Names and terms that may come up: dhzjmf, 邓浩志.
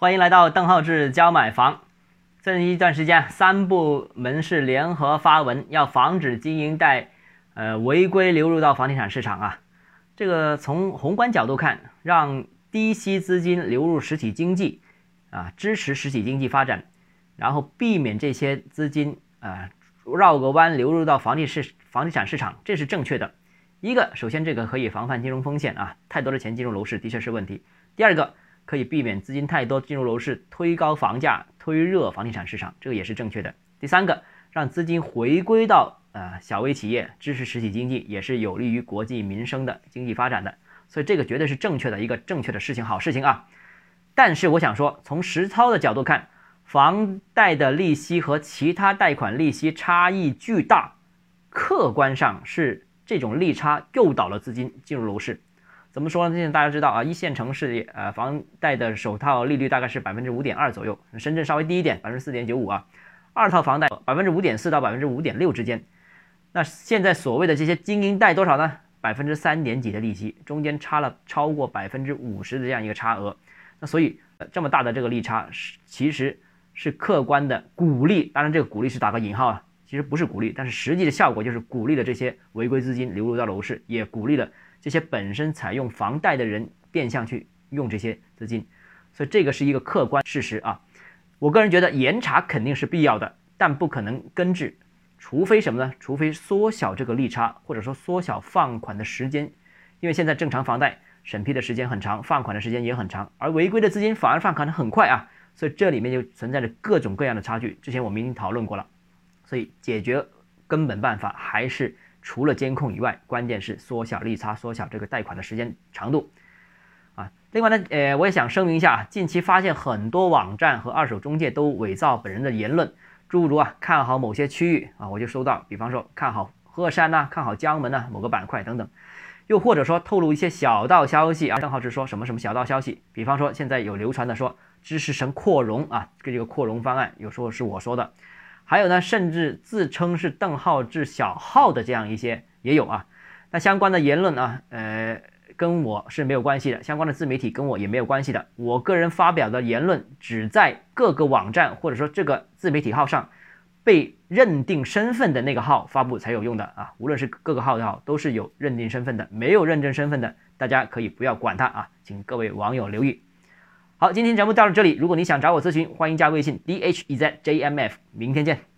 欢迎来到邓浩志教买房。最近一段时间，三部门是联合发文，要防止经营贷违规流入到房地产市场啊。这个从宏观角度看，让低息资金流入实体经济啊，支持实体经济发展，然后避免这些资金绕个弯流入到房地产市场，这是正确的。一个，首先这个可以防范金融风险啊，太多的钱进入楼市的确是问题。第二个，可以避免资金太多进入楼市，推高房价，推热房地产市场，这个也是正确的。第三个，让资金回归到小微企业，支持实体经济，也是有利于国计民生的经济发展的。所以这个绝对是正确的一个正确的事情，好事情啊。但是我想说，从实操的角度看，房贷的利息和其他贷款利息差异巨大，客观上是这种利差诱导了资金进入楼市。怎么说呢？现在大家知道啊，一线城市房贷的首套利率大概是 5.2% 左右，深圳稍微低一点 4.95% 啊，二套房贷 5.4% 到 5.6% 之间。那现在所谓的这些经营贷多少呢？ 3%几的利息，中间差了超过 50% 的这样一个差额。那所以这么大的这个利差其实是客观的鼓励，当然这个鼓励是打个引号啊，其实不是鼓励，但是实际的效果就是鼓励了这些违规资金流入到楼市，也鼓励了这些本身采用房贷的人变相去用这些资金，所以这个是一个客观事实啊。我个人觉得严查肯定是必要的，但不可能根治，除非什么呢？除非缩小这个利差，或者说缩小放款的时间，因为现在正常房贷审批的时间很长，放款的时间也很长，而违规的资金反而放款的很快啊，所以这里面就存在着各种各样的差距。之前我们已经讨论过了，所以解决根本办法还是除了监控以外，关键是缩小利差，缩小这个贷款的时间长度啊。另外呢，我也想声明一下，近期发现很多网站和二手中介都伪造本人的言论，诸如看好某些区域啊，我就收到，比方说看好鹤山呐，看好江门呐，某个板块等等，又或者说透露一些小道消息啊，邓浩志说什么什么小道消息，比方说现在有流传的说知识城扩容啊，这个扩容方案有时候是我说的。还有呢，甚至自称是邓浩志小号的这样一些也有啊。那相关的言论啊，跟我是没有关系的，相关的自媒体跟我也没有关系的。我个人发表的言论只在各个网站或者说这个自媒体号上被认定身份的那个号发布才有用的啊。无论是各个号的号都是有认定身份的，没有认证身份的大家可以不要管它啊，请各位网友留意。好，今天节目到了这里，如果你想找我咨询，欢迎加微信 dhzjmf， 明天见。